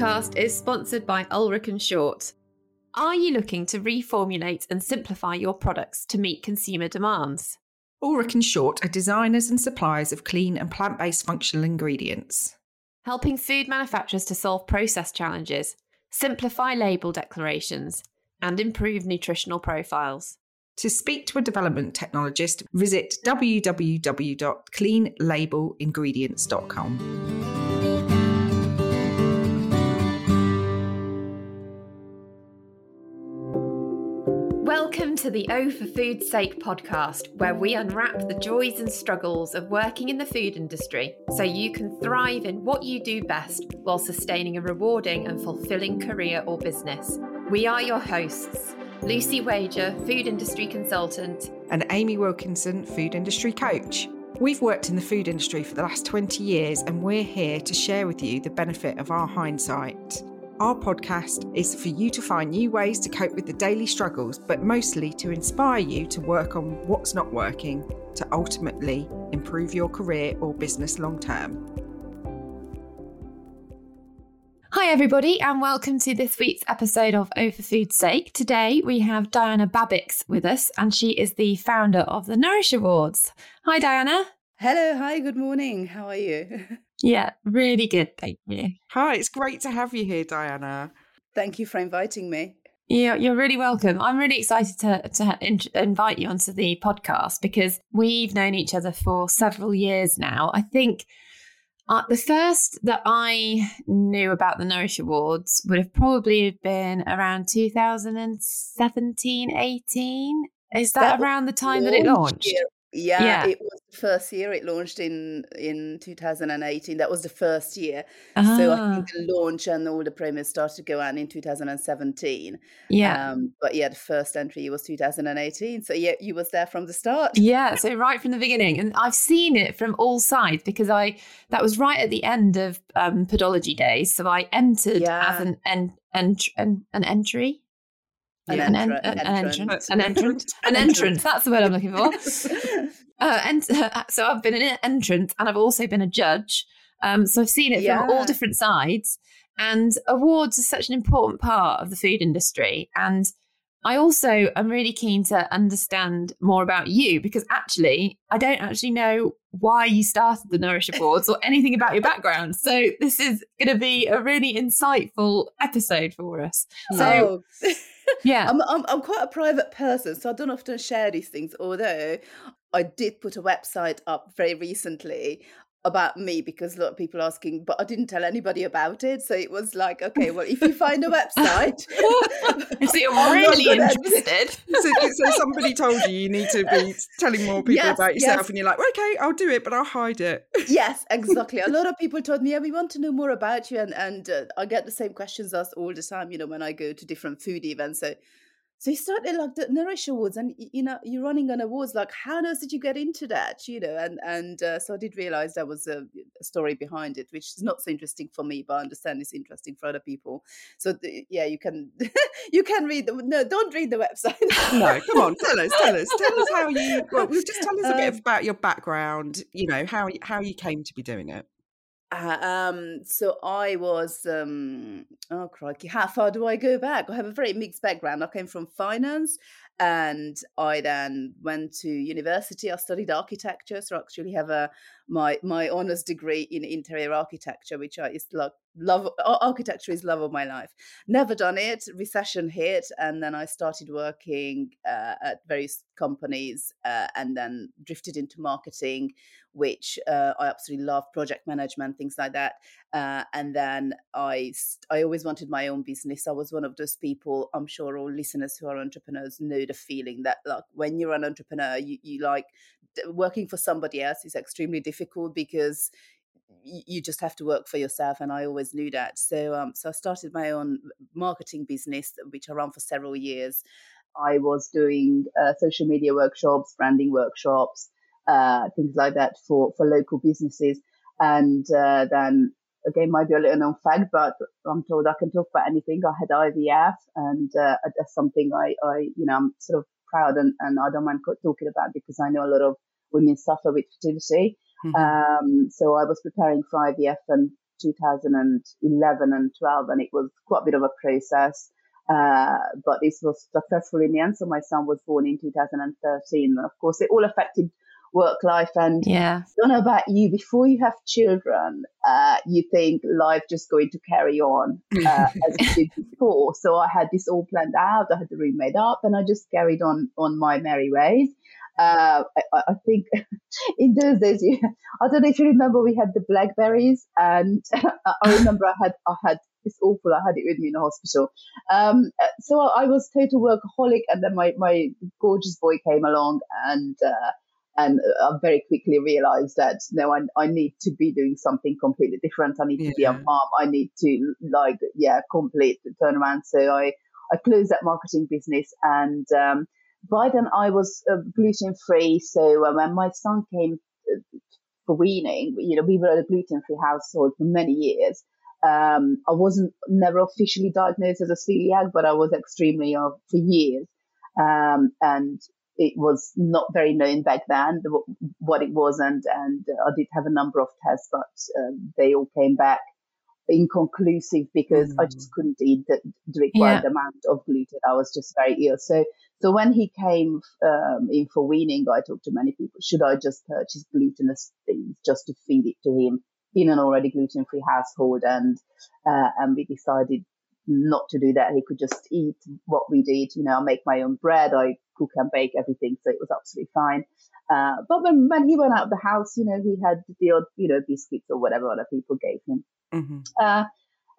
podcast is sponsored by Ulrich & Short. Are you looking to reformulate and simplify your products to meet consumer demands? Ulrich & Short are designers and suppliers of clean and plant-based functional ingredients, helping food manufacturers to solve process challenges, simplify label declarations, and improve nutritional profiles. To speak to a development technologist, visit www.cleanlabelingredients.com. Welcome to the O for Food's Sake podcast, where we unwrap the joys and struggles of working in the food industry so you can thrive in what you do best while sustaining a rewarding and fulfilling career or business. We are your hosts, Lucy Wager, food industry consultant, and Amy Wilkinson, food industry coach. We've worked in the food industry for the last 20 years and we're here to share with you the benefit of our hindsight. Our podcast is for you to find new ways to cope with the daily struggles, but mostly to inspire you to work on what's not working to ultimately improve your career or business long term. Hi everybody and welcome to this week's episode of O for Food's Sake. Today we have Diana Babic with us and she is the founder of the Nourish Awards. Hi Diana. Hello, hi, good morning. How are you? Yeah, really good, thank you. Hi, it's great to have you here, Diana. Thank you for inviting me. Yeah, you're really welcome. I'm really excited to invite you onto the podcast because we've known each other for several years now. I think the first that I knew about the Nourish Awards would have probably been around 2017, 18. Is that around the time that it launched? Yeah. Yeah, it was the first year. It launched in 2018. That was the first year. Uh-huh. So I think the launch and all the premiers started to go out in 2017. Yeah. But yeah, the first entry was 2018. So yeah, you was there from the start. Yeah, so right from the beginning. And I've seen it from all sides because that was right at the end of Podology Days. So I entered as an entry. An entrant. That's the word I'm looking for. So I've been an entrant and I've also been a judge. So I've seen it from all different sides. And awards are such an important part of the food industry. And I also am really keen to understand more about you because actually, I don't actually know why you started the Nourish Awards or anything about your background. So this is going to be a really insightful episode for us. So. Oh. Yeah, I'm quite a private person, so I don't often share these things, although I did put a website up very recently about me because a lot of people are asking, but I didn't tell anybody about it. So it was like, okay, well, if you find a website. Is it really interested? So somebody told you need to be telling more people about yourself and you're like, okay, I'll do it, but I'll hide it. Yes, exactly. A lot of people told me, we want to know more about you. And I get the same questions asked all the time, when I go to different food events. So you started like the Nourish Awards and, you're running on awards. Like, how on earth did you get into that, So I did realise there was a story behind it, which is not so interesting for me, but I understand it's interesting for other people. So, you can read the... No, don't read the website. No, come on, tell us. Tell us how you... Well, just tell us a bit about your background, how you came to be doing it. So I was, oh crikey, how far do I go back? I have a very mixed background. I came from finance and I then went to university. I studied architecture. So I actually have my honours degree in interior architecture, which architecture is love of my life. Never done it, recession hit. And then I started working at various companies and then drifted into marketing, which I absolutely love, project management, things like that. And then I always wanted my own business. I was one of those people, I'm sure all listeners who are entrepreneurs know the feeling that like when you're an entrepreneur, you like working for somebody else is extremely difficult because you just have to work for yourself. And I always knew that. So I started my own marketing business, which I ran for several years. I was doing social media workshops, branding workshops, things like that for local businesses. And then, again, might be a little known fact, but I'm told I can talk about anything. I had IVF and that's something I'm sort of proud and I don't mind talking about because I know a lot of women suffer with fertility. Mm-hmm. So I was preparing for IVF and 2011 and 12, and it was quite a bit of a process. But this was successful in the end. So my son was born in 2013. And of course, it all affected work life. And yeah. I don't know about you, before you have children, you think life just going to carry on as it did before. So I had this all planned out. I had the room made up, and I just carried on my merry ways. I think in those days, I don't know if you remember, we had the blackberries, and I remember I had it's awful. I had it with me in the hospital. So I was total workaholic, and then my gorgeous boy came along, and I very quickly realized that no, I need to be doing something completely different. I need to be a mom. I need to complete the turnaround. So I closed that marketing business, and by then I was gluten free. So when my son came for weaning, we were a gluten free household for many years. I wasn't never officially diagnosed as a celiac, but I was extremely for years. And it was not very known back then what it was. And I did have a number of tests, but they all came back inconclusive because I just couldn't eat the required amount of gluten. I was just very ill. So when he came in for weaning, I talked to many people, should I just purchase glutinous things just to feed it to him in an already gluten-free household? And we decided not to do that. He could just eat what we did. I make my own bread, I cook and bake everything, so it was absolutely fine. But when he went out of the house, he had the odd, biscuits or whatever other people gave him. Mm-hmm.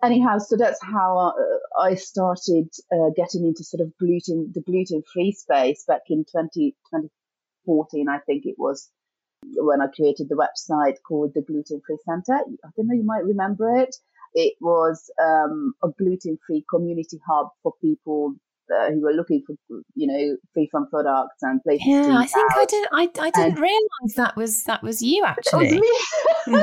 Anyhow, so that's how I started getting into sort of the gluten-free space back in 2014, I think it was, when I created the website called the Gluten Free Center. I don't know, you might remember it. It was a gluten-free community hub for people who were looking for, free from products and places. Yeah, to eat I think out. I didn't realise that was you actually. That was me.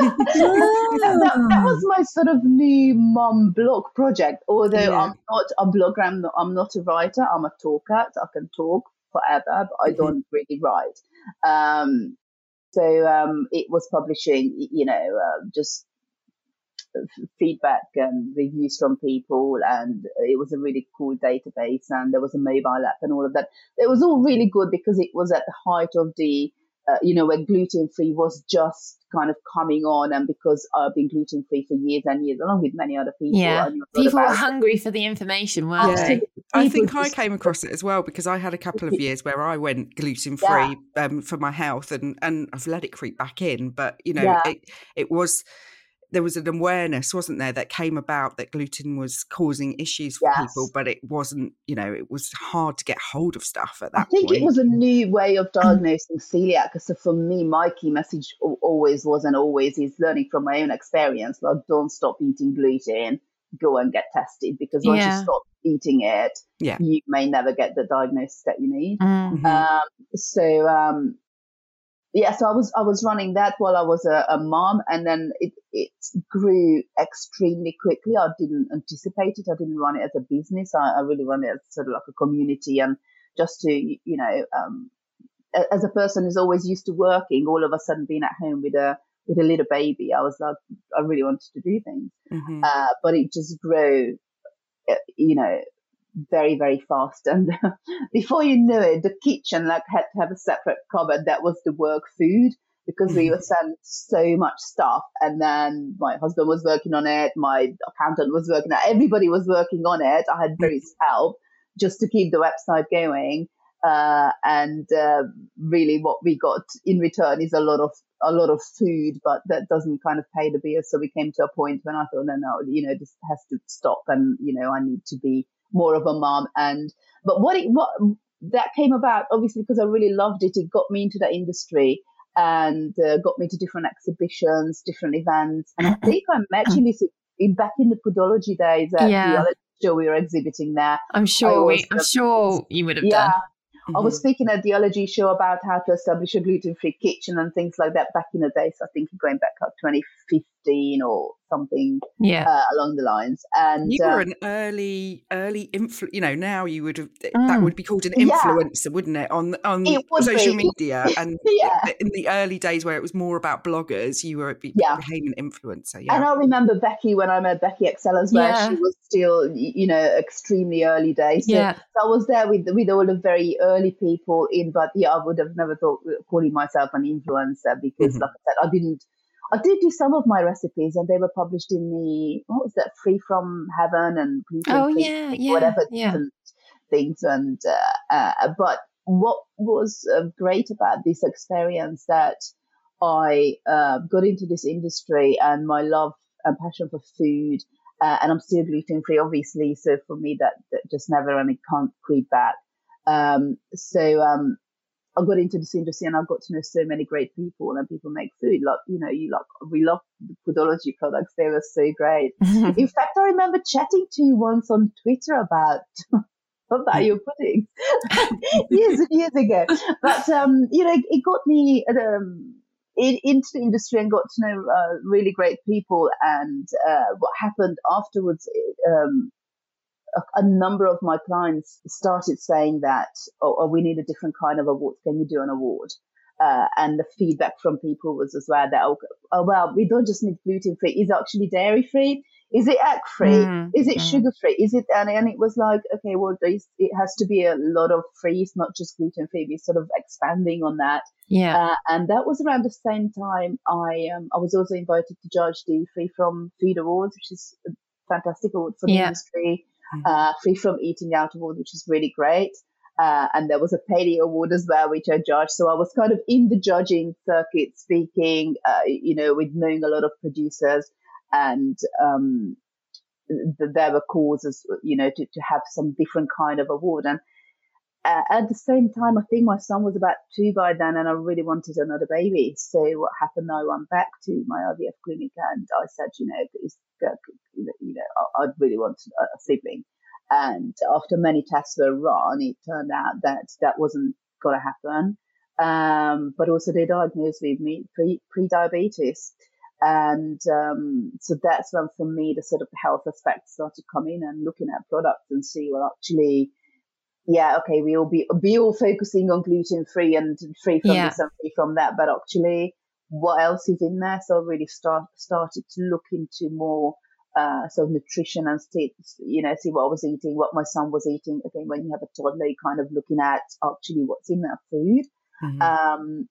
That was my sort of new mum blog project. Although I'm not a blogger, I'm not a writer. I'm a talker. So I can talk forever, but I don't really write. So it was publishing, just feedback and reviews from people, and it was a really cool database, and there was a mobile app and all of that. It was all really good because it was at the height of the, when gluten-free was just kind of coming on, and because I've been gluten-free for years and years, along with many other people. Yeah, people were hungry for the information, weren't they? I think I came across it as well because I had a couple of years where I went gluten-free for my health, and I've let it creep back in. But, it was... There was an awareness, wasn't there, that came about that gluten was causing issues for people, but it wasn't, it was hard to get hold of stuff at that point. I think it was a new way of diagnosing celiac. So for me, my key message always was and always is learning from my own experience, like don't stop eating gluten, go and get tested, because once you stop eating it, you may never get the diagnosis that you need. Mm-hmm. So I was running that while I was a mom, and then it grew extremely quickly. I didn't anticipate it. I didn't run it as a business. I really run it as sort of like a community, and just to as a person who's always used to working, all of a sudden being at home with a little baby, I was like, I really wanted to do things, but it just grew, very, very fast. And before you knew it, the kitchen had to have a separate cupboard that was the work food, because we were sent so much stuff. And then my husband was working on it, my accountant was working on it, everybody was working on it. I had various help just to keep the website going. And really what we got in return is a lot of food, but that doesn't kind of pay the bills. So we came to a point when I thought, no, this has to stop, and, I need to be more of a mom. But that came about obviously because I really loved it. It got me into the industry and got me to different exhibitions, different events. And I think I met you back in the podology days at the other show we were exhibiting there. I'm sure you would have done. Mm-hmm. I was speaking at the Allergy Show about how to establish a gluten-free kitchen and things like that back in the day. So I think you're going back up 2015, 15 or something along the lines. And you were an early influencer. You know, now you would have that would be called an influencer, wouldn't it? On social media, and in the early days where it was more about bloggers, you were became an influencer. Yeah, and I remember Becky when I met Becky Excel as well. Yeah. She was still, you know, extremely early days. So, so I was there with all the very early people in, but I would have never thought calling myself an influencer because, like I said, I did do some of my recipes and they were published in the, what was that, Free From Heaven and whatever different things. And but what was great about this experience that I got into this industry and my love and passion for food, and I'm still gluten-free, obviously. So for me, that just never, and it can't creep back. I got into this industry and I got to know so many great people, and people make food. Like, you know, we love the Foodology products. They were so great. In fact, I remember chatting to you once on Twitter about your pudding years and years ago. But, you know, it got me into the industry and got to know really great people. And what happened afterwards, a number of my clients started saying that, oh, we need a different kind of award. Can you do an award? And the feedback from people was as well that, oh, well, we don't just need gluten-free. Is it actually dairy-free? Is it egg-free? Is it sugar-free? Is it? And it was like, okay, well, it has to be a lot of free. It's not just gluten-free. We're sort of expanding on that. Yeah. And that was around the same time I was also invited to judge the Free From Food Awards, which is a fantastic award for the industry. Free From Eating Out award, which is really great, and there was a Paley award as well, which I judged. So I was kind of in the judging circuit, speaking, you know, with knowing a lot of producers, and there were causes, you know, to have some different kind of award. And at the same time, I think my son was about 2 by then, and I really wanted another baby. So what happened? I went back to my IVF clinic, and I said, you know, I really want a sibling. And after many tests were run, it turned out that wasn't going to happen. But also they diagnosed with me pre-diabetes. And so that's when, for me, the sort of health aspect started coming and looking at products and see, well, actually, yeah, okay, we all focusing on gluten-free and free from this and free from that. But actually, what else is in there? So I really started to look into more sort of nutrition and see what I was eating, what my son was eating. Again, when you have a toddler, you're kind of looking at actually what's in that food.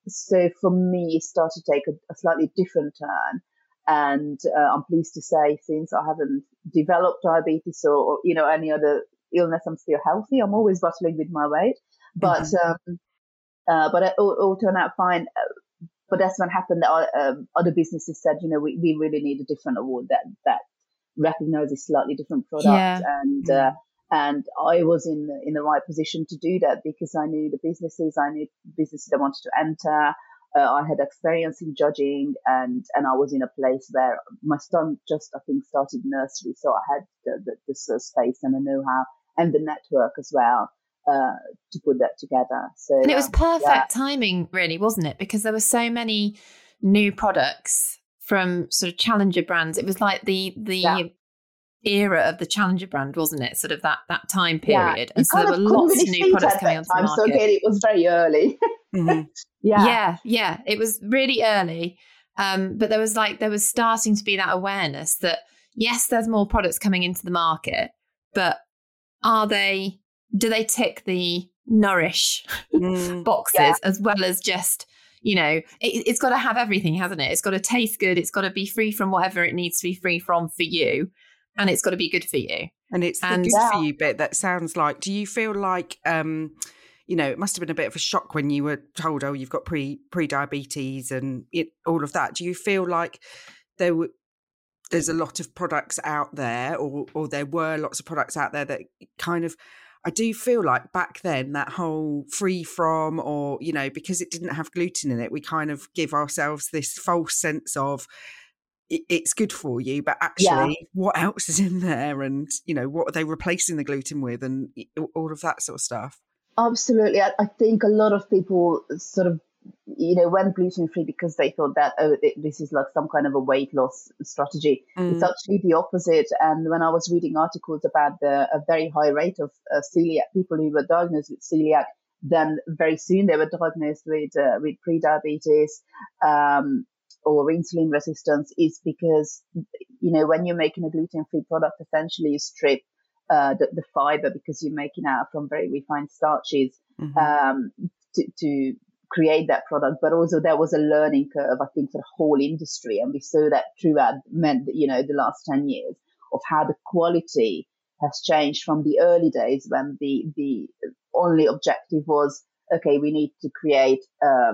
So for me, it started to take a slightly different turn. And I'm pleased to say, since I haven't developed diabetes or you know, any other illness, I'm still healthy. I'm always battling with my weight, but but it all turned out fine. But that's when happened that other businesses said, you know, we really need a different award that recognizes slightly different products, and I was in the right position to do that because I knew the businesses, I wanted to enter. I had experience in judging, and I was in a place where my son just, I think, started nursery, so I had the space and the know-how and the network as well to put that together. So, and it was perfect timing, really, wasn't it? Because there were so many new products from sort of challenger brands. It was like the era of the challenger brand, wasn't it? Sort of that time period, and so there were lots of new products coming onto the market. So again, it was very early. It was really early, but there was starting to be that awareness that yes, there's more products coming into the market, but do they tick the Nourish boxes as well as just, you know, it's got to have everything, hasn't it? It's got to taste good, it's got to be free from whatever it needs to be free from for you, and it's got to be good for you. And it's the good for you bit that sounds like, do you feel like you know, it must have been a bit of a shock when you were told, oh, you've got pre-diabetes and all of that. Do you feel like there's a lot of products out there or there were lots of products out there that kind of, I do feel like back then that whole free from, or, you know, because it didn't have gluten in it, we kind of give ourselves this false sense of it's good for you, but actually what else is in there, and, you know, what are they replacing the gluten with, and all of that sort of stuff. Absolutely. I think a lot of people sort of you know, went gluten-free because they thought that, this is like some kind of a weight loss strategy. Mm. It's actually the opposite. And when I was reading articles about a very high rate of celiac, people who were diagnosed with celiac, then very soon they were diagnosed with pre-diabetes or insulin resistance, is because, you know, when you're making a gluten-free product, essentially you strip the fiber, because you're making out from very refined starches, mm-hmm. To create that product. But also there was a learning curve, I think, for the whole industry, and we saw that throughout, you know, the last 10 years of how the quality has changed from the early days when the only objective was, okay, we need to create a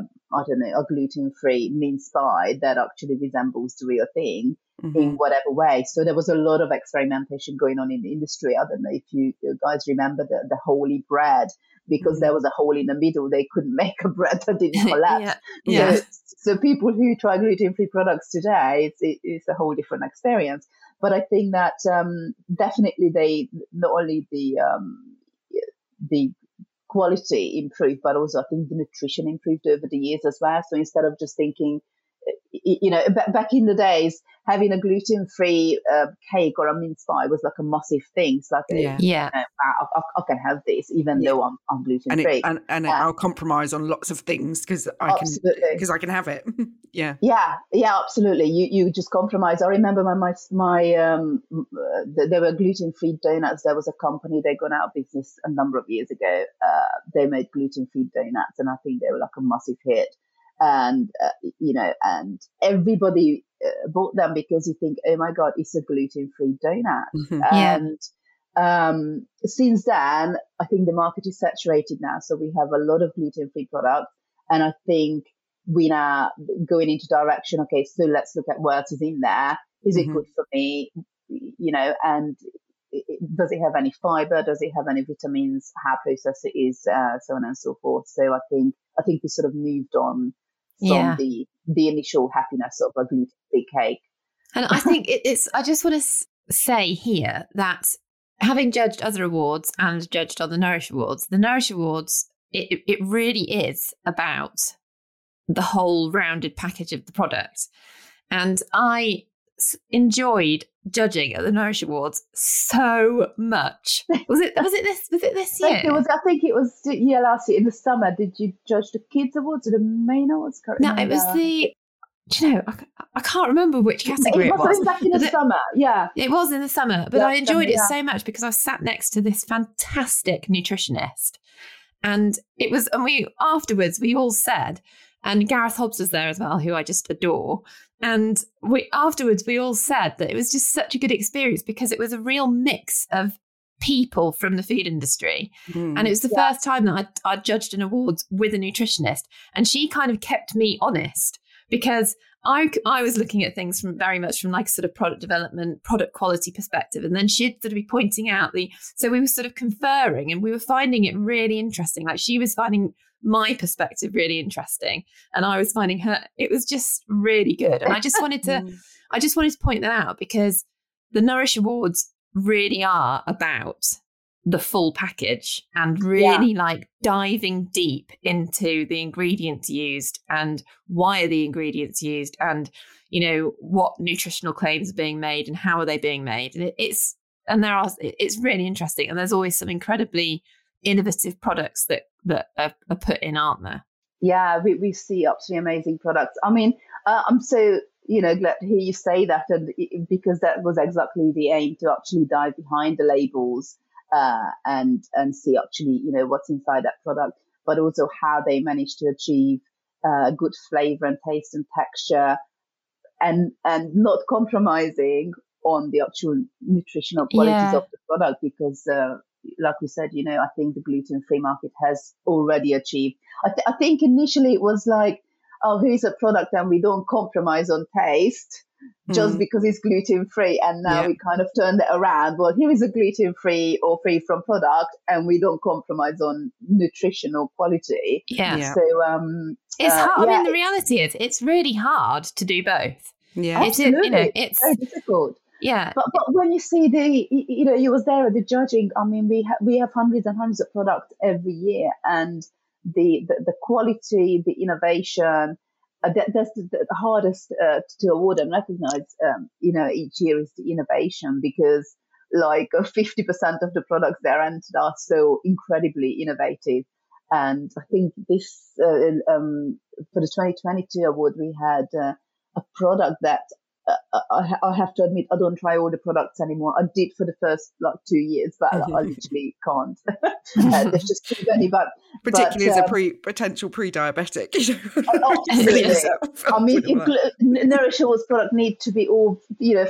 gluten-free mince pie that actually resembles the real thing, mm-hmm. in whatever way. So there was a lot of experimentation going on in the industry. I don't know if you guys remember the holy bread, because mm-hmm. there was a hole in the middle. They couldn't make a bread that didn't collapse. Yeah. So people who try gluten-free products today, it's a whole different experience. But I think that definitely they, not only the quality improved, but also I think the nutrition improved over the years as well. So instead of just thinking, you know, back in the days, having a gluten-free cake or a mince pie was like a massive thing. It's like, I can have this, even though I'm gluten-free. And I'll compromise on lots of things because I can have it. Yeah, absolutely. You just compromise. I remember when there were gluten-free donuts. There was a company, they'd gone out of business a number of years ago. They made gluten-free donuts, and I think they were like a massive hit. And, you know, and everybody bought them because you think, oh, my God, it's a gluten-free donut. Mm-hmm. And since then, I think the market is saturated now. So we have a lot of gluten-free products. And I think we're now going into direction, okay, so let's look at what is in there. Is mm-hmm. it good for me? You know, and does it have any fiber? Does it have any vitamins? How processed it is? So on and so forth. So I think we sort of moved on from the initial happiness of a gluten-free cake. And I think it's, I just want to say here that having judged other awards and judged on the Nourish Awards, it really is about the whole rounded package of the product. And I enjoyed judging at the Nourish Awards so much. Was it this year? I think it was last year in the summer. Did you judge the kids awards or the main awards? No, it was the, do you know, I can't remember which category it was. It was back in the summer. Yeah, it was in the summer. But I enjoyed it so much because I sat next to this fantastic nutritionist, and it was, and we afterwards we all said, and Gareth Hobbs was there as well, who I just adore. And we all said that it was just such a good experience because it was a real mix of people from the food industry. Mm. And it was the first time that I judged an awards with a nutritionist. And she kind of kept me honest because I was looking at things very much from like sort of product development, product quality perspective. And then she'd sort of be pointing out so we were sort of conferring and we were finding it really interesting. Like she was finding my perspective really interesting, and I was finding her, it was just really good. And I just wanted to point that out because the Nourish Awards really are about the full package and really like diving deep into the ingredients used and why are the ingredients used and, you know, what nutritional claims are being made and how are they being made. And it's really interesting. And there's always some incredibly innovative products that are put in, aren't there? Yeah, we see absolutely amazing products. I mean, I'm so, you know, glad to hear you say that, and because that was exactly the aim, to actually dive behind the labels and see actually, you know, what's inside that product, but also how they manage to achieve good flavour and taste and texture, and not compromising on the actual nutritional qualities of the product, because like we said, you know, I think the gluten-free market has already achieved. I think initially it was like, oh, here's a product and we don't compromise on taste just because it's gluten-free. And now we kind of turned it around. Well, here is a gluten-free or free from product and we don't compromise on nutritional quality. Yeah. So it's hard. I mean, the reality is it's really hard to do both. Yeah, absolutely. It's very difficult. Yeah, but when you see you know, you was there at the judging. I mean, we have hundreds and hundreds of products every year, and the quality, the innovation. That's the hardest to award and recognize, each year is the innovation, because like 50% of the products that are entered are so incredibly innovative. And I think this, for the 2022 award, we had a product that I have to admit, I don't try all the products anymore. I did for the first 2 years, but I literally can't. There's just too many. But particularly as a potential pre-diabetic, I mean, Nourish Awards products need to be all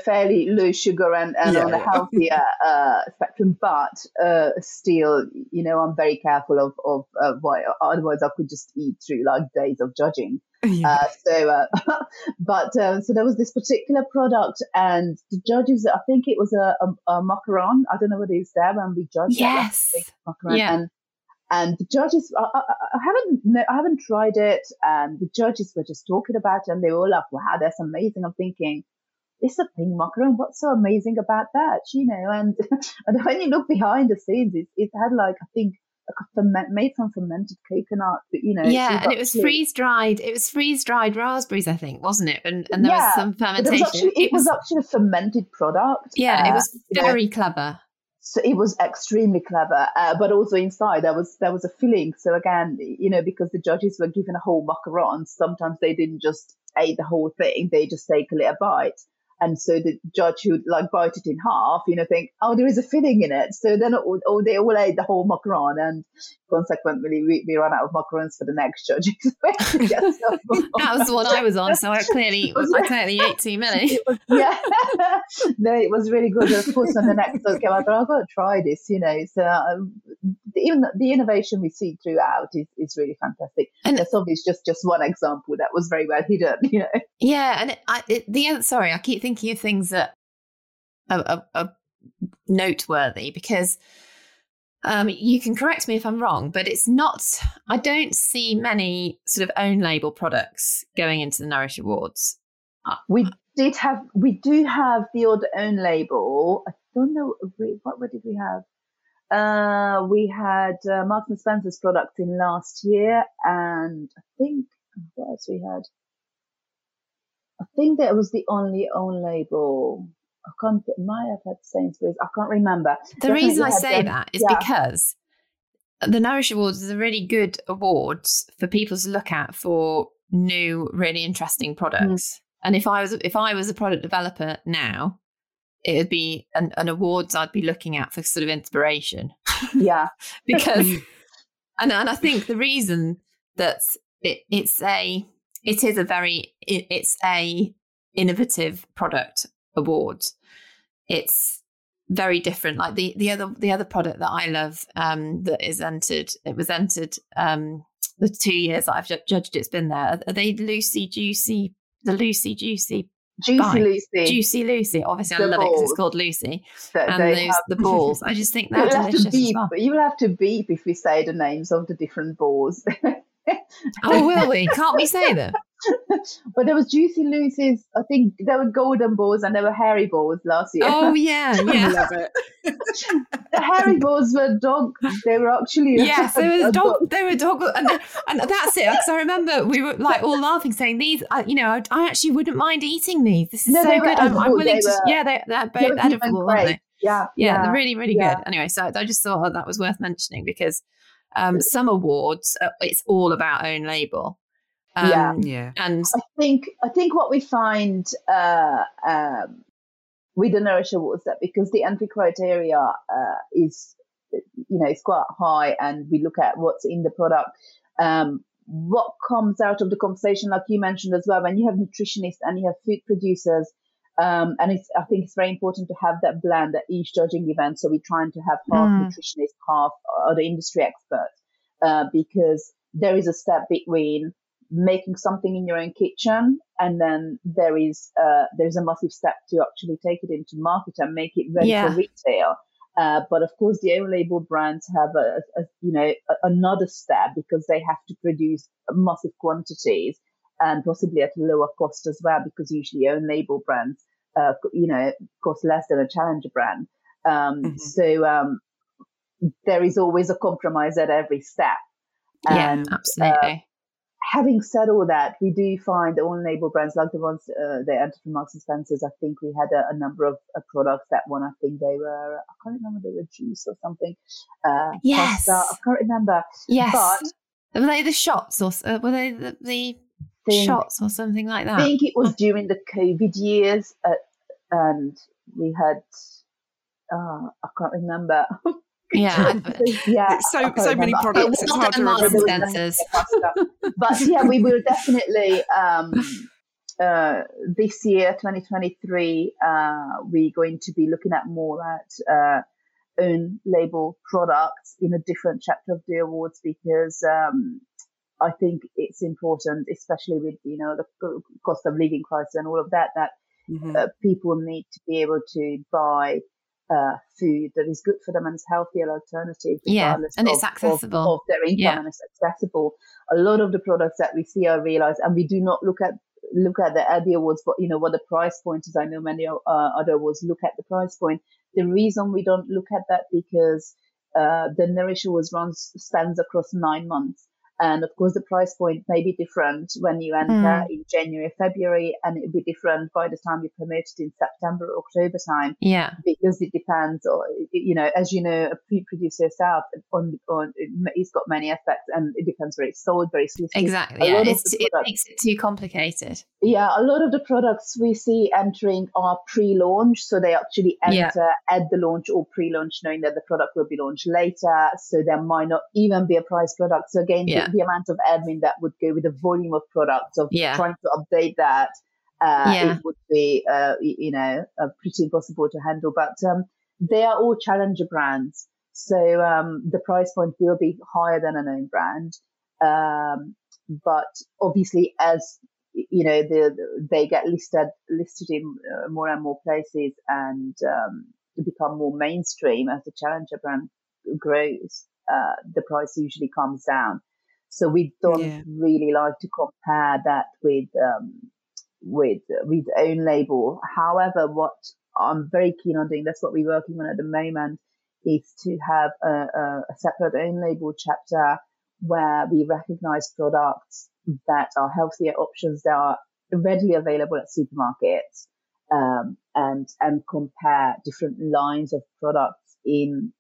fairly low sugar and on a healthier spectrum. But still, I'm very careful of why. Otherwise, I could just eat through days of judging. Yeah. So there was this particular product, and the judges, I think it was a macaron. I don't know what it is there when we judge. Yes. Yeah. And the judges, I haven't tried it, and the judges were just talking about it, and they were all like, "Wow, that's amazing!" I'm thinking, "It's a pink macaron. What's so amazing about that?" And when you look behind the scenes, it had made from fermented coconut, and it was freeze dried raspberries, I think, wasn't it? And there was some fermentation. It was actually a fermented product. Yeah, it was very clever. So it was extremely clever, but also inside there was a filling. So again, because the judges were given a whole macaron, sometimes they didn't just eat the whole thing; they just take a little bite. And so the judge would bite it in half, think, oh, there is a filling in it. So then they all ate the whole macaron, and consequently we ran out of macarons for the next judging. That was the one I was on, so I clearly ate too many. No, it was really good. Of course, when the next one came out, I've got to try this, So the innovation we see throughout is really fantastic. And that's obviously just one example that was very well hidden, Yeah, and I keep thinking of things that are noteworthy, because you can correct me if I'm wrong, but I don't see many sort of own label products going into the Nourish Awards. We do have the odd own label. I don't know, what did we have? We had Marks and Spencer's product in last year, and I think, what else we had? I think that was the only own label. I can't. Might have had Sainsbury's. I can't remember. The Definitely reason I say them. That is because the Nourish Awards is a really good award for people to look at for new, really interesting products. Mm. And if I was a product developer now, it would be an awards I'd be looking at for sort of inspiration. Yeah, because and I think the reason that it's a innovative product award. It's very different. Like the other product that I love that is entered. It was entered the 2 years that I've judged. It's been there. Are they Juicy Lucy? Obviously, I love it because it's called Lucy. And the balls. I just think they're delicious. You'll have to beep if we say the names of the different balls. Oh, will we? Can't we say them? But there was Juicy Lucy's, I think there were golden balls and there were hairy balls last year. Oh yeah. I love it. The hairy balls were dog. They were actually dog. They were dog, and that's it. Because I remember we were all laughing, saying these. I actually wouldn't mind eating these. This is so good. I'm willing to. They're both edible, aren't they? Yeah. They're really, really good. Anyway, so I just thought that was worth mentioning, because some awards, it's all about own label. And I think what we find with the Nourish Awards, that because the entry criteria is it's quite high, and we look at what's in the product, what comes out of the conversation, like you mentioned as well, when you have nutritionists and you have food producers, and I think it's very important to have that blend at each judging event. So we're trying to have half nutritionists, half other industry experts, because there is a step between making something in your own kitchen, and then there's a massive step to actually take it into market and make it ready for retail. But of course, the own label brands have another step, because they have to produce massive quantities and possibly at a lower cost as well, because usually own label brands cost less than a challenger brand. There is always a compromise at every step. And, yeah, absolutely. Having said all that, we do find that on label brands like the ones they entered from Marks and Spencer's, I think we had a number of products that one, I think they were, I can't remember, they were juice or something. Yes. Costa, I can't remember. Yes. But were they the shots or were they the shots or something like that? I think it was during the COVID years and we had, I can't remember. Yeah, yeah. So many products. It's hard to remember. But yeah, we will definitely this year, 2023, we're going to be looking at more at own label products in a different chapter of the awards, because I think it's important, especially with the cost of living crisis and all of that, that people need to be able to buy food that is good for them and is healthier alternative. Yeah, and it's accessible. Of their income, yeah. And it's accessible. A lot of the products that we see are realised, and we do not look at the Abbey Awards, but what the price point is. I know many other awards look at the price point. The reason we don't look at that because the Nourish Awards spans across 9 months, and of course the price point may be different when you enter in January, February, and it'll be different by the time you're promoted in September or October time. Yeah, because it depends, or as you know, a food producer yourself, on it's got many aspects, and it depends where it's sold, where it's listed. Exactly, yeah. It makes it too complicated. Yeah, a lot of the products we see entering are pre-launch, so they actually enter at the launch or pre-launch, knowing that the product will be launched later, so there might not even be a price product. So again, the amount of admin that would go with the volume of products of trying to update that, it would be pretty impossible to handle. But they are all challenger brands, so the price point will be higher than a known brand. But obviously, as you know, they get listed in more and more places and become more mainstream as the challenger brand grows. The price usually comes down. So we don't really like to compare that with own label. However, what I'm very keen on doing, that's what we're working on at the moment, is to have a separate own label chapter where we recognise products that are healthier options that are readily available at supermarkets, and compare different lines of products in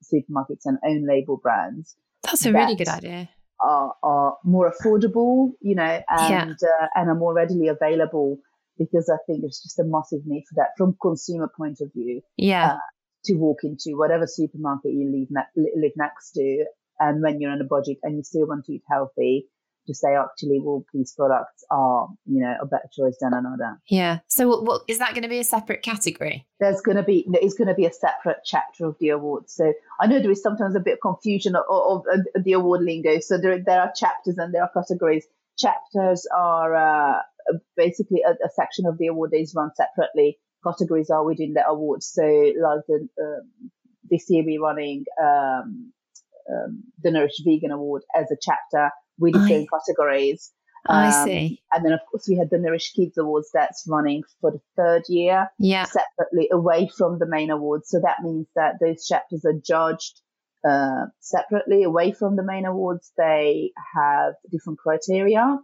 supermarkets and own label brands. That's a really good idea. Are more affordable, and are more readily available, because I think there's just a massive need for that from consumer point of view. Yeah, to walk into whatever supermarket you live next to, and when you're on a budget and you still want to eat healthy, to say actually, well, these products are a better choice than another. Yeah. So, what is that going to be a separate category? It's going to be a separate chapter of the awards. So I know there is sometimes a bit of confusion of the award lingo. So there are chapters and there are categories. Chapters are basically a section of the award that is run separately. Categories are within the awards. So like this year we're running the Nourish Vegan Award as a chapter with the same categories. I see. And then, of course, we had the Nourish Kids Awards that's running for the third year separately away from the main awards. So that means that those chapters are judged separately away from the main awards. They have different criteria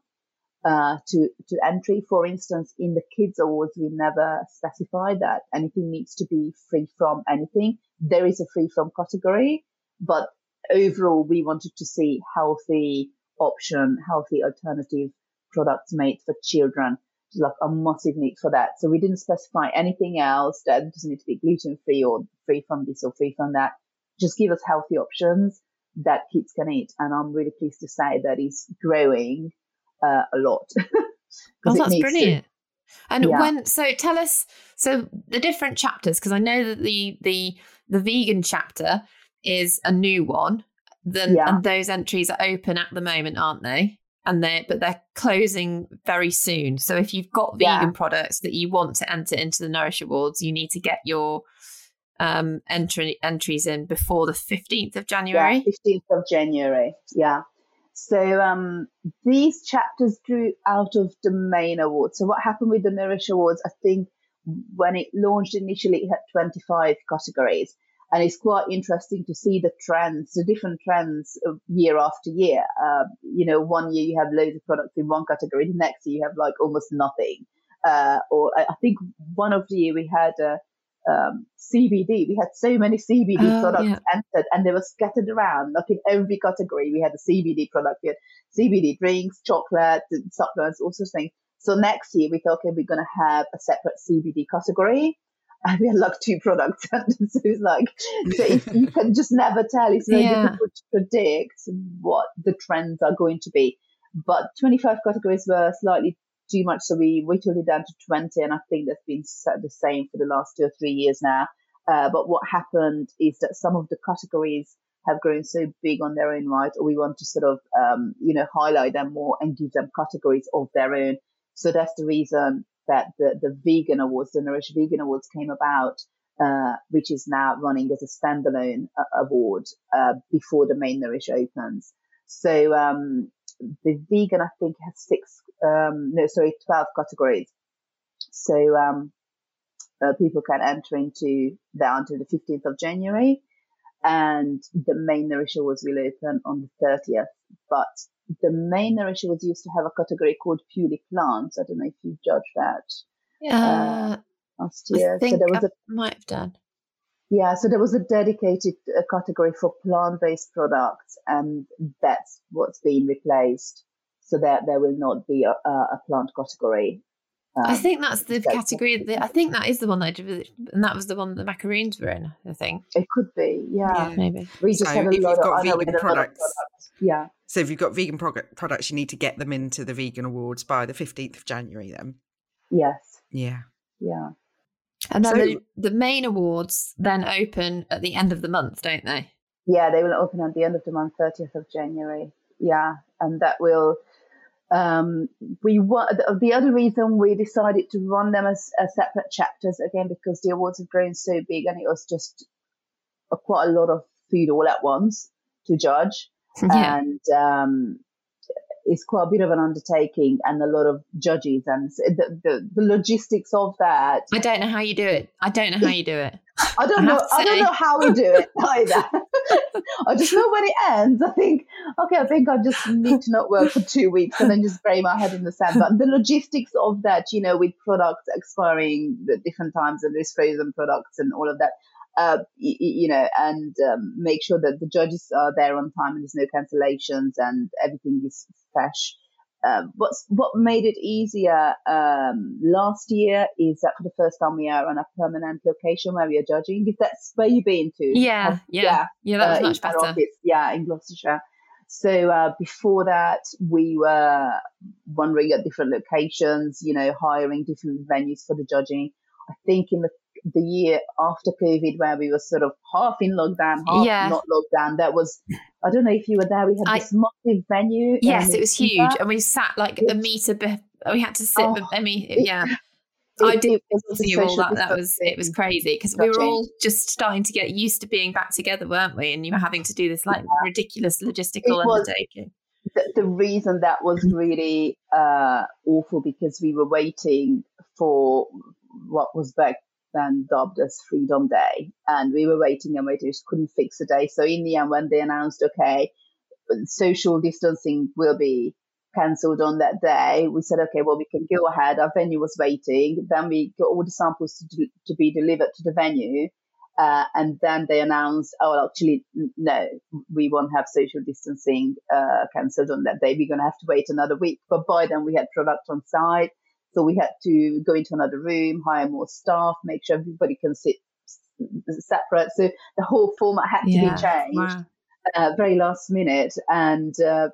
to entry. For instance, in the Kids Awards, we never specify that anything needs to be free from anything. There is a free from category, but overall, we wanted to see healthy alternative products made for children. There's like a massive need for that. So we didn't specify anything else that doesn't need to be gluten free or free from this or free from that. Just give us healthy options that kids can eat. And I'm really pleased to say that it's growing a lot. Oh, that's brilliant. Tell us, so the different chapters, because I know that the vegan chapter is a new one. And those entries are open at the moment, aren't they? And they're closing very soon. So if you've got vegan products that you want to enter into the Nourish Awards, you need to get your entries in before the 15th of January. Yeah, 15th of January. Yeah. So these chapters grew out of the main awards. So what happened with the Nourish Awards? I think when it launched initially, it had 25 categories. And it's quite interesting to see the trends, the different trends of year after year. You know, one year you have loads of products in one category, the next year you have like almost nothing. Or I think one of the year we had CBD. We had so many CBD products entered, and they were scattered around. Like in every category, we had a CBD product. We had CBD drinks, chocolate, supplements, all sorts of things. So next year we thought, okay, we're going to have a separate CBD category. And we had like two products. So it's like, so you can just never tell. It's very difficult to predict what the trends are going to be. But 25 categories were slightly too much, so we whittled it down to 20, and I think that's been the same for the last 2 or 3 years now. But what happened is that some of the categories have grown so big on their own right, or we want to sort of, highlight them more and give them categories of their own. So that's the reason that the Vegan Awards, the Nourish Vegan Awards came about, which is now running as a standalone award before the main Nourish opens. So the Vegan, I think, has 12 categories. So people can enter into that until the 15th of January. And the main Nourish Awards will open on the 30th. But the main Nourish Awards used to have a category called Purely Plants. I don't know if you judged that last year. I think so there was might have done. Yeah, so there was a dedicated category for plant-based products, and that's what's been replaced, so that there will not be a plant category. I think that's the category. I think that is the one I did, and that was the one the macaroons were in, I think. It could be, yeah. Maybe. We just had a lot of vegan products. Yeah. So if you've got vegan products, you need to get them into the Vegan Awards by the 15th of January then. Yes. Yeah. Yeah. And then the main awards then open at the end of the month, don't they? Yeah, they will open at the end of the month, 30th of January. Yeah, and that will. The other reason we decided to run them as separate chapters again, because the awards have grown so big, and it was just quite a lot of food all at once to judge, and it's quite a bit of an undertaking and a lot of judges, and the logistics of that. I don't know how you do it. I don't know how we do it either. I just know when it ends. I think I just need to not work for 2 weeks and then just bury my head in the sand. But the logistics of that, you know, with products expiring at different times, and there's frozen products and all of that, and make sure that the judges are there on time and there's no cancellations and everything is fresh. What made it easier last year is that for the first time we are on a permanent location where we are judging. If that's where you've been to, that was much better. Office, in Gloucestershire. So before that, we were wandering at different locations, you know, hiring different venues for the judging. I think in the year after COVID, where we were sort of half in lockdown, half not lockdown, that was, I don't know if you were there, we had this massive venue. Yes, it was huge. And we sat like a meter, we had to sit, I did do all that. It was crazy because we were all just starting to get used to being back together, weren't we? And you were having to do this like ridiculous logistical undertaking. The reason that was really awful, because we were waiting for what was back then dubbed as Freedom Day, and we were waiting, just couldn't fix the day. So in the end, when they announced, okay, social distancing will be cancelled on that day, we said, okay, well, we can go ahead. Our venue was waiting. Then we got all the samples to be delivered to the venue, and then they announced, no, we won't have social distancing cancelled on that day. We're going to have to wait another week. But by then we had product on site. So we had to go into another room, hire more staff, make sure everybody can sit separate. So the whole format had to be changed very last minute. And it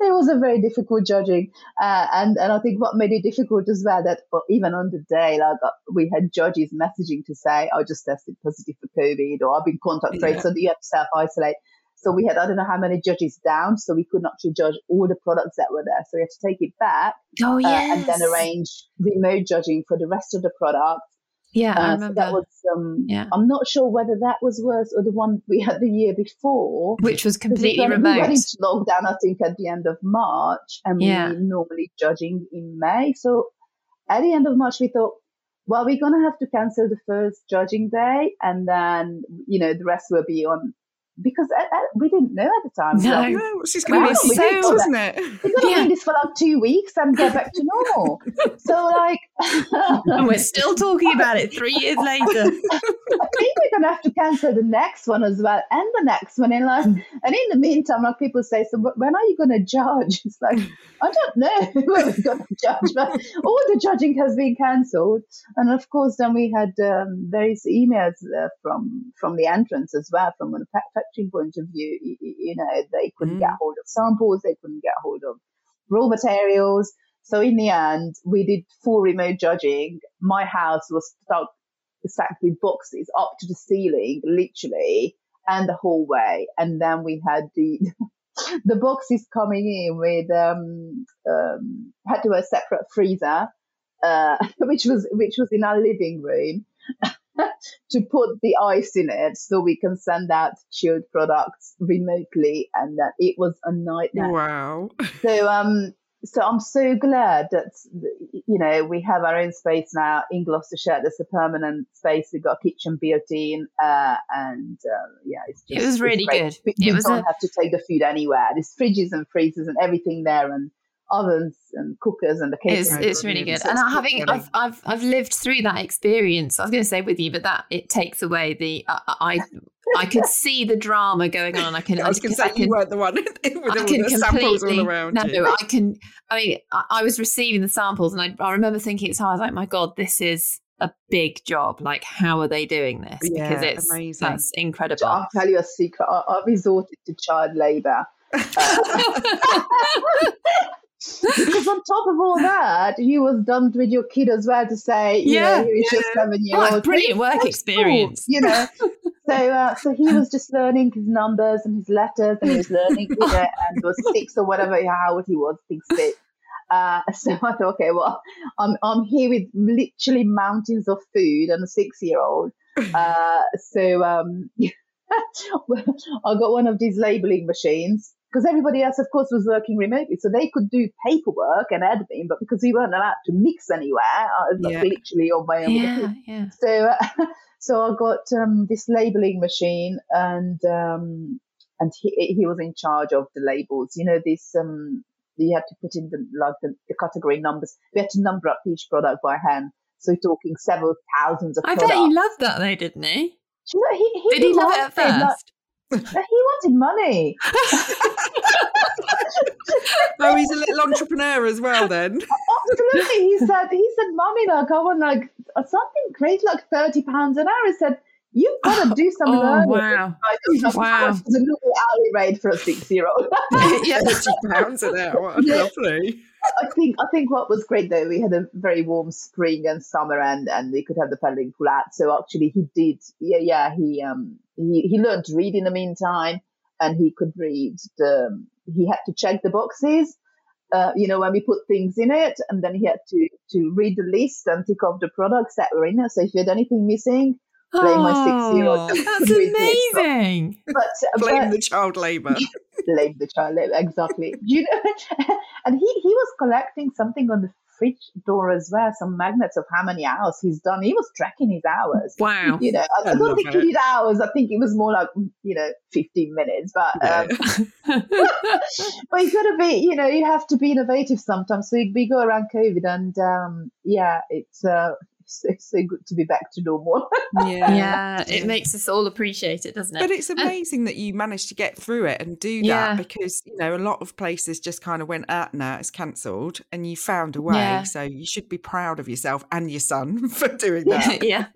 was a very difficult judging. And I think what made it difficult as well, that even on the day, like we had judges messaging to say, I just tested positive for COVID, or I've been contact traced, so you have to self-isolate. So we had, I don't know how many judges down, so we couldn't actually judge all the products that were there. So we had to take it back and then arrange remote judging for the rest of the product. Yeah, I remember. So that was, I'm not sure whether that was worse or the one we had the year before. Which was completely remote. We went into lockdown, I think, at the end of March, and we were normally judging in May. So at the end of March, we thought, well, we're going to have to cancel the first judging day, and then, you know, the rest will be on. Because we didn't know at the time. No, she's going to be a sale, isn't it? We're going to do this for like 2 weeks and go back to normal. So, like... and we're still talking about it 3 years later. I think we're going to have to cancel the next one as well, and the next one. And, like, and in the meantime, like, people say, so when are you going to judge? It's like, I don't know when we're going to judge, but all the judging has been cancelled. And, of course, then we had various emails from the entrants as well, from one of the point of view, you know, they couldn't get hold of samples, they couldn't get hold of raw materials. So in the end, we did full remote judging. My house was stacked with boxes up to the ceiling, literally, and the hallway. And then we had the boxes coming in with had to have a separate freezer, which was in our living room. To put the ice in it so we can send out chilled products remotely, and that it was a nightmare. Wow. So I'm so glad that, you know, we have our own space now in Gloucestershire. There's a permanent space. We've got a kitchen built in, and it's just, it was really good. We don't have to take the food anywhere. There's fridges and freezers and everything there, and ovens and cookers and the kitchen. It's really good. And I've lived through that experience. I was going to say with you, but that it takes away the I could see the drama going on. I was going to say you weren't the one with the samples all around. No, you. I was receiving the samples, and I remember thinking, I was like, my God, this is a big job. Like, how are they doing this? Yeah, because it's amazing. That's incredible. I'll tell you a secret. I resorted to child labour. Because on top of all that, you was dumped with your kid as well to say, you know, he was just 7 years old. Brilliant work experience. You know, so he was just learning his numbers and his letters, and he was learning, you know, and was 6 or whatever, how old he was, 6. So I thought, okay, well, I'm here with literally mountains of food and a 6-year-old. I got one of these labelling machines. Because everybody else, of course, was working remotely, so they could do paperwork and admin, but because we weren't allowed to mix anywhere, I was literally on my own. Yeah. So I got this labelling machine, and he was in charge of the labels. You know, this you had to put in the category numbers. We had to number up each product by hand. So we're talking several thousands of products. I bet he loved that, though, didn't he? You know, he love it at first? Like, he wanted money. Oh, he's a little entrepreneur as well then. Absolutely. He said, Mummy, like, I want like something great, like £30 an hour. He said, you've got to do some learning. Wow. Wow. It's a little hourly rate for a 6-year-old. Yeah, £30 an hour. Lovely. I think what was great though, we had a very warm spring and summer, and we could have the paddling pool out. So actually he did. Yeah. He learned to read in the meantime, and he could read. He had to check the boxes, you know, when we put things in it, and then he had to read the list and tick off the products that were in it. So if you had anything missing, blame my 6-year-old. That's amazing. But blame the child labour. Blame the child labour, exactly. You know, and he was collecting something on the fridge door as well, some magnets of how many hours he's done. He was tracking his hours. Wow. You know, I don't think he did hours. I think it was more like, you know, 15 minutes. But but you gotta be, you know, you have to be innovative sometimes. So we go around COVID, and it's so good to be back to normal. Yeah, it makes us all appreciate it, doesn't it? But it's amazing that you managed to get through it and do that, because, you know, a lot of places just kind of went out, now it's cancelled, and you found a way. Yeah. So you should be proud of yourself and your son for doing that. Yeah.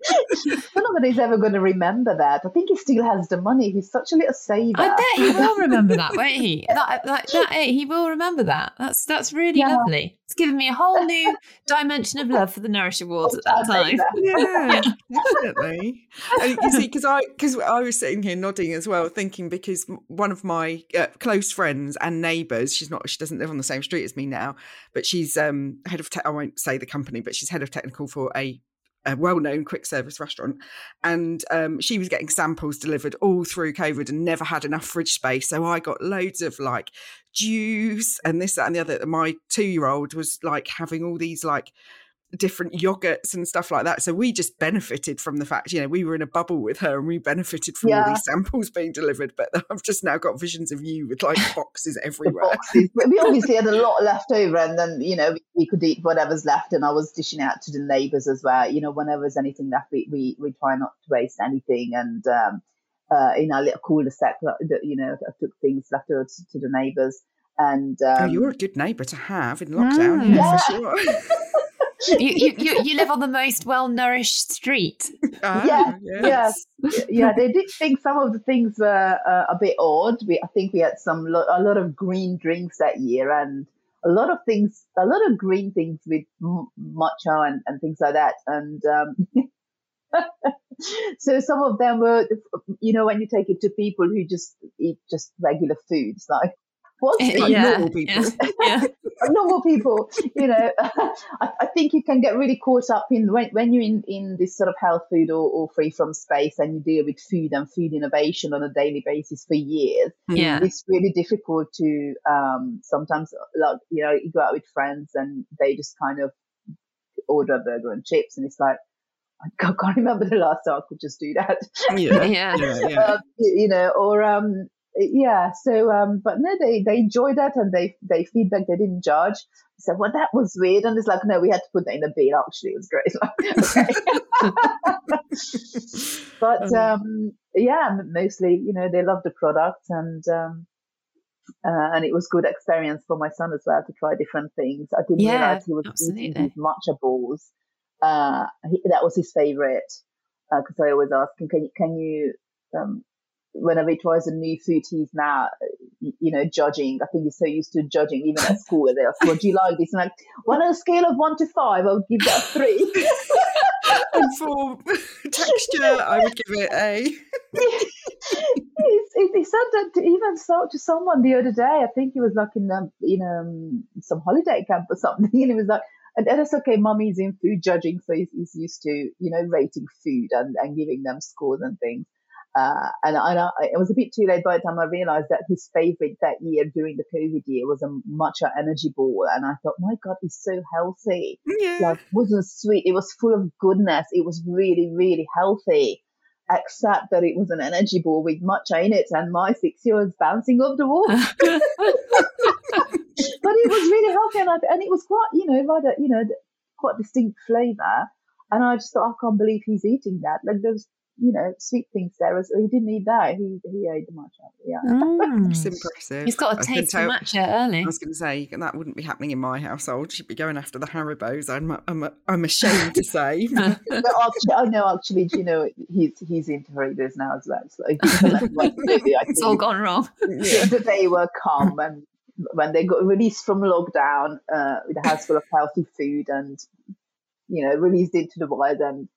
Nobody's ever going to remember that. I think he still has the money. He's such a little saver. I bet he will remember that, won't he? He will remember that. That's really lovely. It's given me a whole new dimension of love for the Nourish Awards at that time. Yeah, definitely. And you see, because I was sitting here nodding as well, thinking, because one of my close friends and neighbours, she doesn't live on the same street as me now, but she's head of I won't say the company, but she's head of technical for a well-known quick service restaurant, and she was getting samples delivered all through COVID and never had enough fridge space. So I got loads of like juice and this, that and the other. My 2-year-old was like having all these like different yogurts and stuff like that. So we just benefited from the fact, you know, we were in a bubble with her and we benefited from all these samples being delivered. But I've just now got visions of you with like boxes everywhere. Boxes. We obviously had a lot left over, and then, you know, we could eat whatever's left, and I was dishing out to the neighbours as well. You know, whenever there's anything left, we try not to waste anything, and in our little cul-de-sac, you know, I took things left over to the neighbours. And you were a good neighbour to have in lockdown, for sure. You live on the most well-nourished street. Yeah, they did think some of the things were a bit odd. I think we had a lot of green drinks that year, and a lot of green things with matcha and things like that. And so some of them were, you know, when you take it to people who just eat just regular foods, like, normal people. Normal people, you know. I think you can get really caught up in when you're in this sort of health food or free from space, and you deal with food and food innovation on a daily basis for years. Yeah. It's really difficult to sometimes, like, you know, you go out with friends and they just kind of order a burger and chips, and it's like, I can't remember the last time I could just do that. You know, or but no, they enjoyed that, and they feedback, they didn't judge. So, well, that was weird, and it's like, no, we had to put that in a bin. Actually, it was great. Like, okay. But mostly, you know, they loved the product, and it was good experience for my son as well to try different things. I didn't realize he was eating these matcha balls. That was his favorite, because I always ask him, can you whenever he tries a new food, he's now, you know, judging. I think he's so used to judging, even at school. They ask, "Well, do you like this?" And I'm like, well, on a scale of 1 to 5, I'll give that 3. And for texture, I would give it A. He said that to someone the other day. I think he was like in some holiday camp or something, and he was like, and that's okay, mummy's in food judging, so he's used to, you know, rating food and giving them scores and things. And it was a bit too late by the time I realised that his favourite that year during the COVID year was a matcha energy ball. And I thought, my God, it's so healthy. Yeah. Like, it wasn't sweet. It was full of goodness. It was really, really healthy, except that it was an energy ball with matcha in it, and my 6-year-old's bouncing off the wall. But it was really healthy, and it was quite, you know, quite distinct flavour. And I just thought, I can't believe he's eating that. Like, there's, you know, sweet things there. He didn't need that. He ate the matcha. Yeah, it's impressive. He's got a taste for matcha early. I was going to say that wouldn't be happening in my household. She'd be going after the Haribos. I'm ashamed to say. Actually, you know, he's into Haribos now as well. So it's all gone wrong. Yeah. The day will come, and when they got released from lockdown with a house full of healthy food, and, you know, released into the wild, and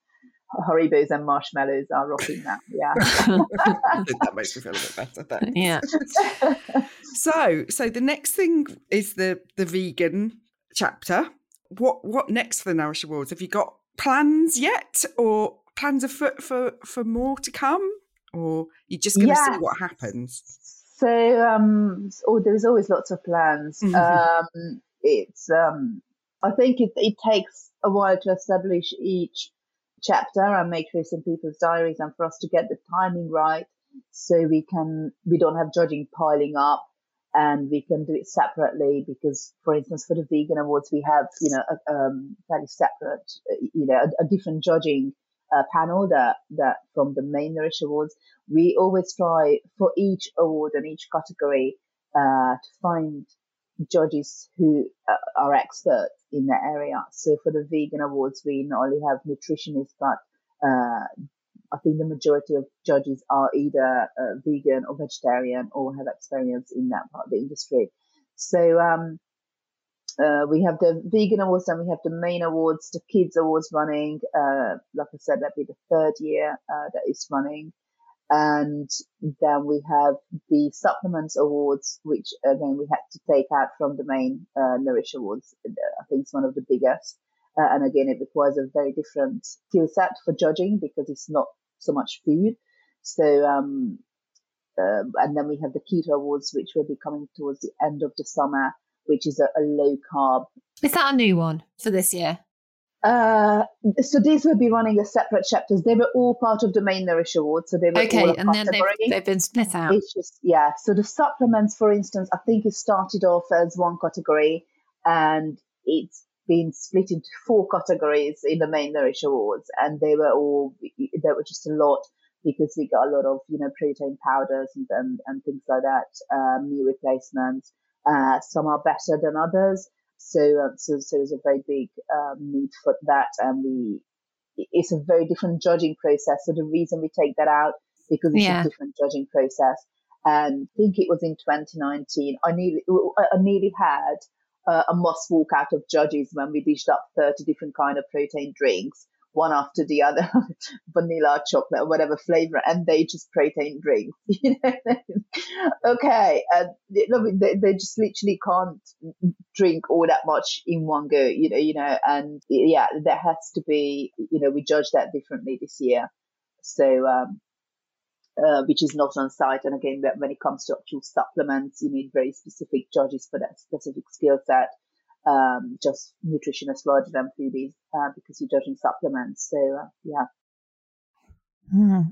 Haribos and marshmallows are rocking that. Yeah. That makes me feel a bit better. Thanks. Yeah. So the next thing is the vegan chapter. What next for the Nourish Awards? Have you got plans yet, or plans afoot for more to come, or you're just going to see what happens? So there's always lots of plans. I think it takes a while to establish each chapter and make sure it's in people's diaries, and for us to get the timing right, so we don't have judging piling up, and we can do it separately. Because, for instance, for the vegan awards, we have, you know, fairly separate, you know, a different judging panel that from the main Nourish Awards. We always try for each award and each category to find judges who are experts in the area. So for the vegan awards, we not only have nutritionists, but I think the majority of judges are either vegan or vegetarian, or have experience in that part of the industry. So we have the vegan awards, and we have the main awards, the kids awards running. Like I said, that'd be the third year that it's running. And then we have the supplements awards, which again we had to take out from the main Nourish Awards. I think it's one of the biggest, and again it requires a very different skill set for judging, because it's not so much food. So and then we have the keto awards, which will be coming towards the end of the summer, which is a low carb. Is that a new one for this year? So these would be running as separate chapters. They were all part of the main Nourish Awards. So they were okay, all and then they've been split out. Just, yeah. So the supplements, for instance, I think it started off as one category and it's been split into four categories in the main Nourish Awards. And they were all, there were just a lot because we got a lot of, you know, protein powders and things like that, meal replacements. Some are better than others. So there's a very big need for that, and it's a very different judging process. So the reason we take that out because it's a different judging process. And I think it was in 2019. I nearly had a must walk out of judges when we dished up 30 different kind of protein drinks, one after the other, vanilla, chocolate, whatever flavor, and they just protein drinks. Okay, they just literally can't drink all that much in one go, you know, and yeah, there has to be, you know, we judge that differently this year. So, which is not on site. And again, when it comes to actual supplements, you need very specific judges for that specific skill set. Just nutritionists rather than foodies because you're judging supplements. So, yeah.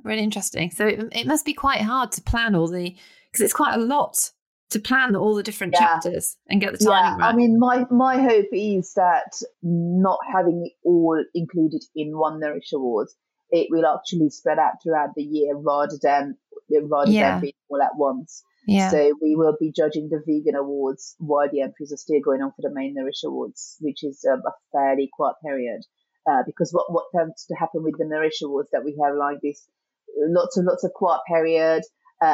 Really interesting. So it must be quite hard to plan because it's quite a lot to plan all the different chapters and get the timing right. I mean, my hope is that not having it all included in one Nourish Awards, it will actually spread out throughout the year rather than being all at once. Yeah. So we will be judging the vegan awards while the entries are still going on for the main Nourish Awards, which is a fairly quiet period. Because what tends to happen with the Nourish Awards that we have like this, lots and lots of quiet period,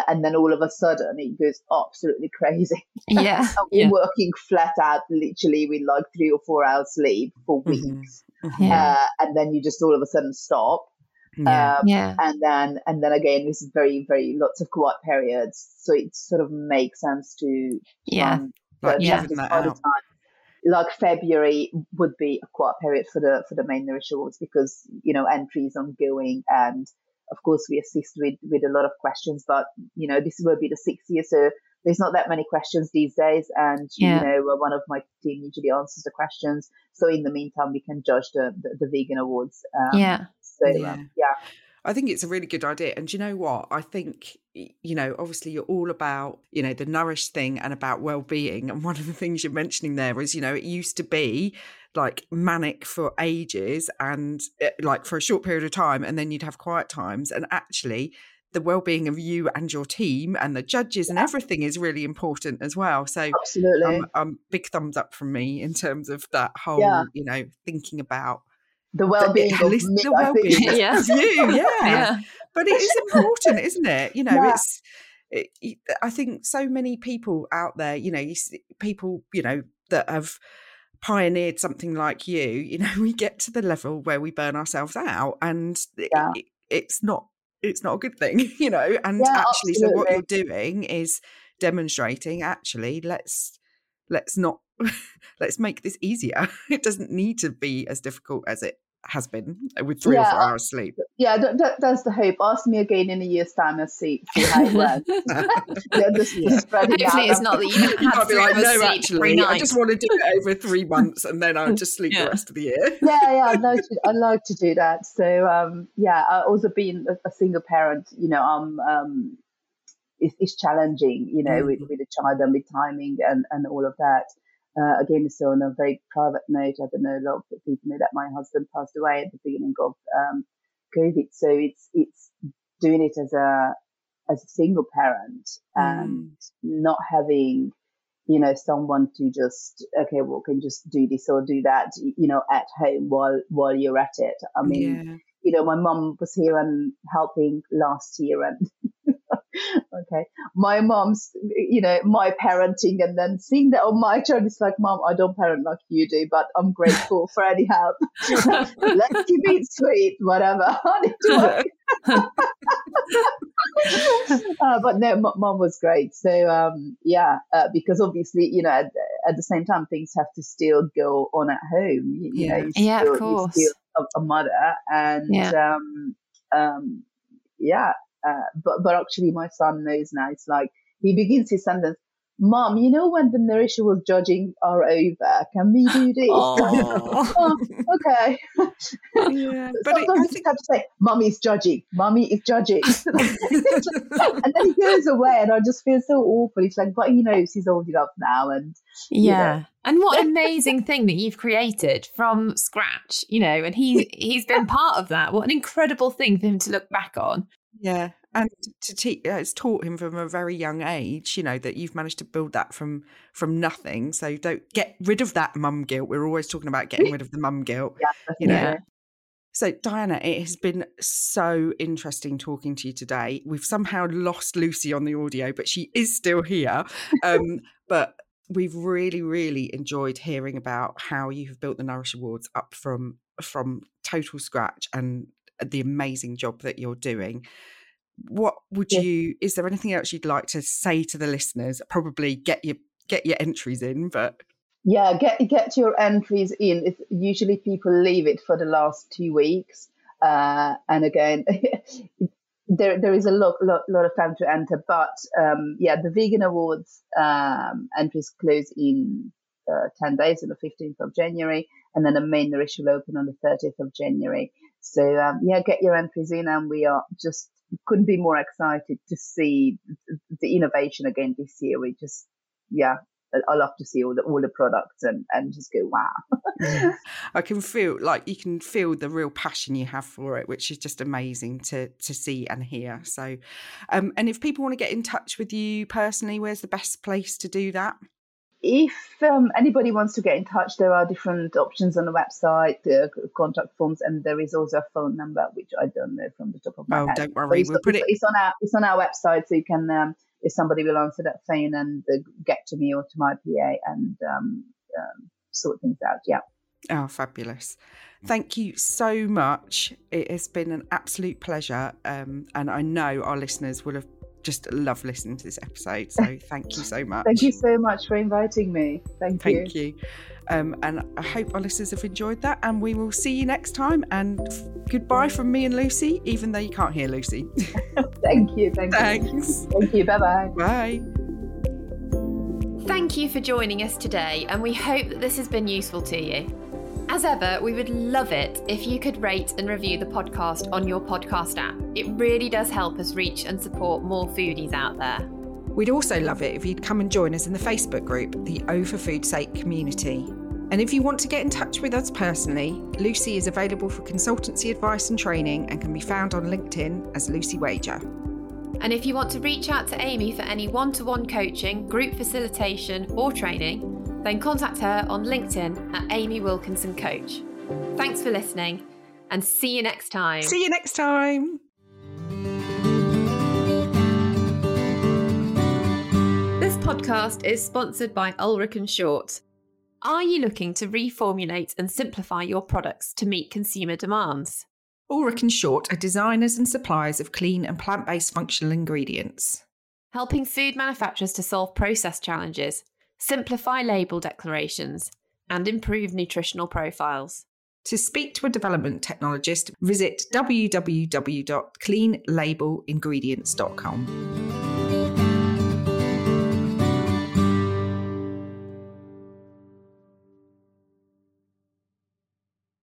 and then all of a sudden it goes absolutely crazy. Yeah. We're working flat out, literally with like 3 or 4 hours sleep for weeks, and then you just all of a sudden stop. And then again, this is very, very lots of co-op periods, so it sort of makes sense to time. Like February would be a co-op period for the main Nourish Awards because you know entries ongoing, and of course we assist with a lot of questions. But you know this will be the 6th year, so there's not that many questions these days, and you know one of my team usually answers the questions. So in the meantime, we can judge the vegan awards. I think it's a really good idea. And do you know what? I think, you know, obviously you're all about, you know, the Nourish thing and about well-being. And one of the things you're mentioning there is, you know, it used to be like manic for ages and like for a short period of time, and then you'd have quiet times. And actually the well-being of you and your team and the judges and everything is really important as well. So absolutely, big thumbs up from me in terms of that whole, you know, thinking about the well-being of you, but it is important, isn't it? You know, I think so many people out there, you know, you see people, you know, that have pioneered something like you know, we get to the level where we burn ourselves out, and it's not a good thing, you know. And actually, absolutely. So what you're doing is demonstrating. Actually, let's not. Let's make this easier. It doesn't need to be as difficult as it has been with 3 or 4 hours sleep. Yeah, that's the hope. Ask me again in a year's time and see how it went. Hopefully it's not that you have to be like, no, actually, I just want to do it over 3 months and then I'll just sleep the rest of the year. I'd like to do that. So, I also being a single parent, you know, it's challenging, you know, with a child and with timing and all of that. Again, so on a very private note, I don't know, a lot of people know that my husband passed away at the beginning of COVID. So it's doing it as a single parent and not having, you know, someone to just, okay, well, can just do this or do that, you know, at home while you're at it. I mean, you know, my mum was here and helping last year and okay, my mom's, you know, my parenting, and then seeing that on my child, it's like, Mom, I don't parent like you do, but I'm grateful for any help. Let's keep it sweet, whatever. But no, Mom was great. So, because obviously, you know, at the same time, things have to still go on at home. You know, of course. You're still a mother, and but actually my son knows now. It's like he begins his sentence, Mom, you know when the Nourish Awards judging are over, can we do this? Oh, okay. Yeah, but sometimes you have to say, Mummy is judging. And then he goes away and I just feel so awful. It's like, but he knows he's old enough now. And yeah. You know. And what an amazing thing that you've created from scratch, you know, and he's been part of that. What an incredible thing for him to look back on. Yeah. And to teach, it's taught him from a very young age, you know, that you've managed to build that from nothing. So don't get rid of that mum guilt. We're always talking about getting rid of the mum guilt, you know. Yeah. So, Diana, it has been so interesting talking to you today. We've somehow lost Lucy on the audio, but she is still here. But we've really, really enjoyed hearing about how you have built the Nourish Awards up from total scratch and the amazing job that you're doing. What would you, is there anything else you'd like to say to the listeners? Probably get your entries in, but yeah, get your entries in. It's usually people leave it for the last 2 weeks, and again there is a lot of time to enter, but the Vegan Awards entries close in 10 days on the 15th of January, and then the main Nourish will open on the 30th of January. So get your entries in, and we are just couldn't be more excited to see the innovation again this year. We just, I love to see all the products and just go, wow. I can feel like you can feel the real passion you have for it, which is just amazing to see and hear. So, and if people want to get in touch with you personally, where's the best place to do that? If anybody wants to get in touch, there are different options on the website, contact forms, and there is also a phone number, which I don't know from the top of my head. Oh, don't worry. We'll put it. It's on our website, so you can, if somebody will answer that phone and get to me or to my PA and sort things out, yeah. Oh, fabulous. Thank you so much. It has been an absolute pleasure, and I know our listeners will have just love listening to this episode, so thank you so much. Thank you so much for inviting me. Thank you. And I hope our listeners have enjoyed that, and we will see you next time, and goodbye from me and Lucy, even though you can't hear Lucy. Thank you. Thank you. Bye. Thank you for joining us today, and we hope that this has been useful to you. As ever, we would love it if you could rate and review the podcast on your podcast app. It really does help us reach and support more foodies out there. We'd also love it if you'd come and join us in the Facebook group, the O for Food's Sake community. And if you want to get in touch with us personally, Lucy is available for consultancy advice and training and can be found on LinkedIn as Lucy Wager. And if you want to reach out to Amy for any one-to-one coaching, group facilitation or training, then contact her on LinkedIn at Amy Wilkinson Coach. Thanks for listening, and see you next time. See you next time. This podcast is sponsored by Ulrich & Short. Are you looking to reformulate and simplify your products to meet consumer demands? Ulrich & Short are designers and suppliers of clean and plant-based functional ingredients, helping food manufacturers to solve process challenges, simplify label declarations, and improve nutritional profiles. To speak to a development technologist, visit www.cleanlabelingredients.com.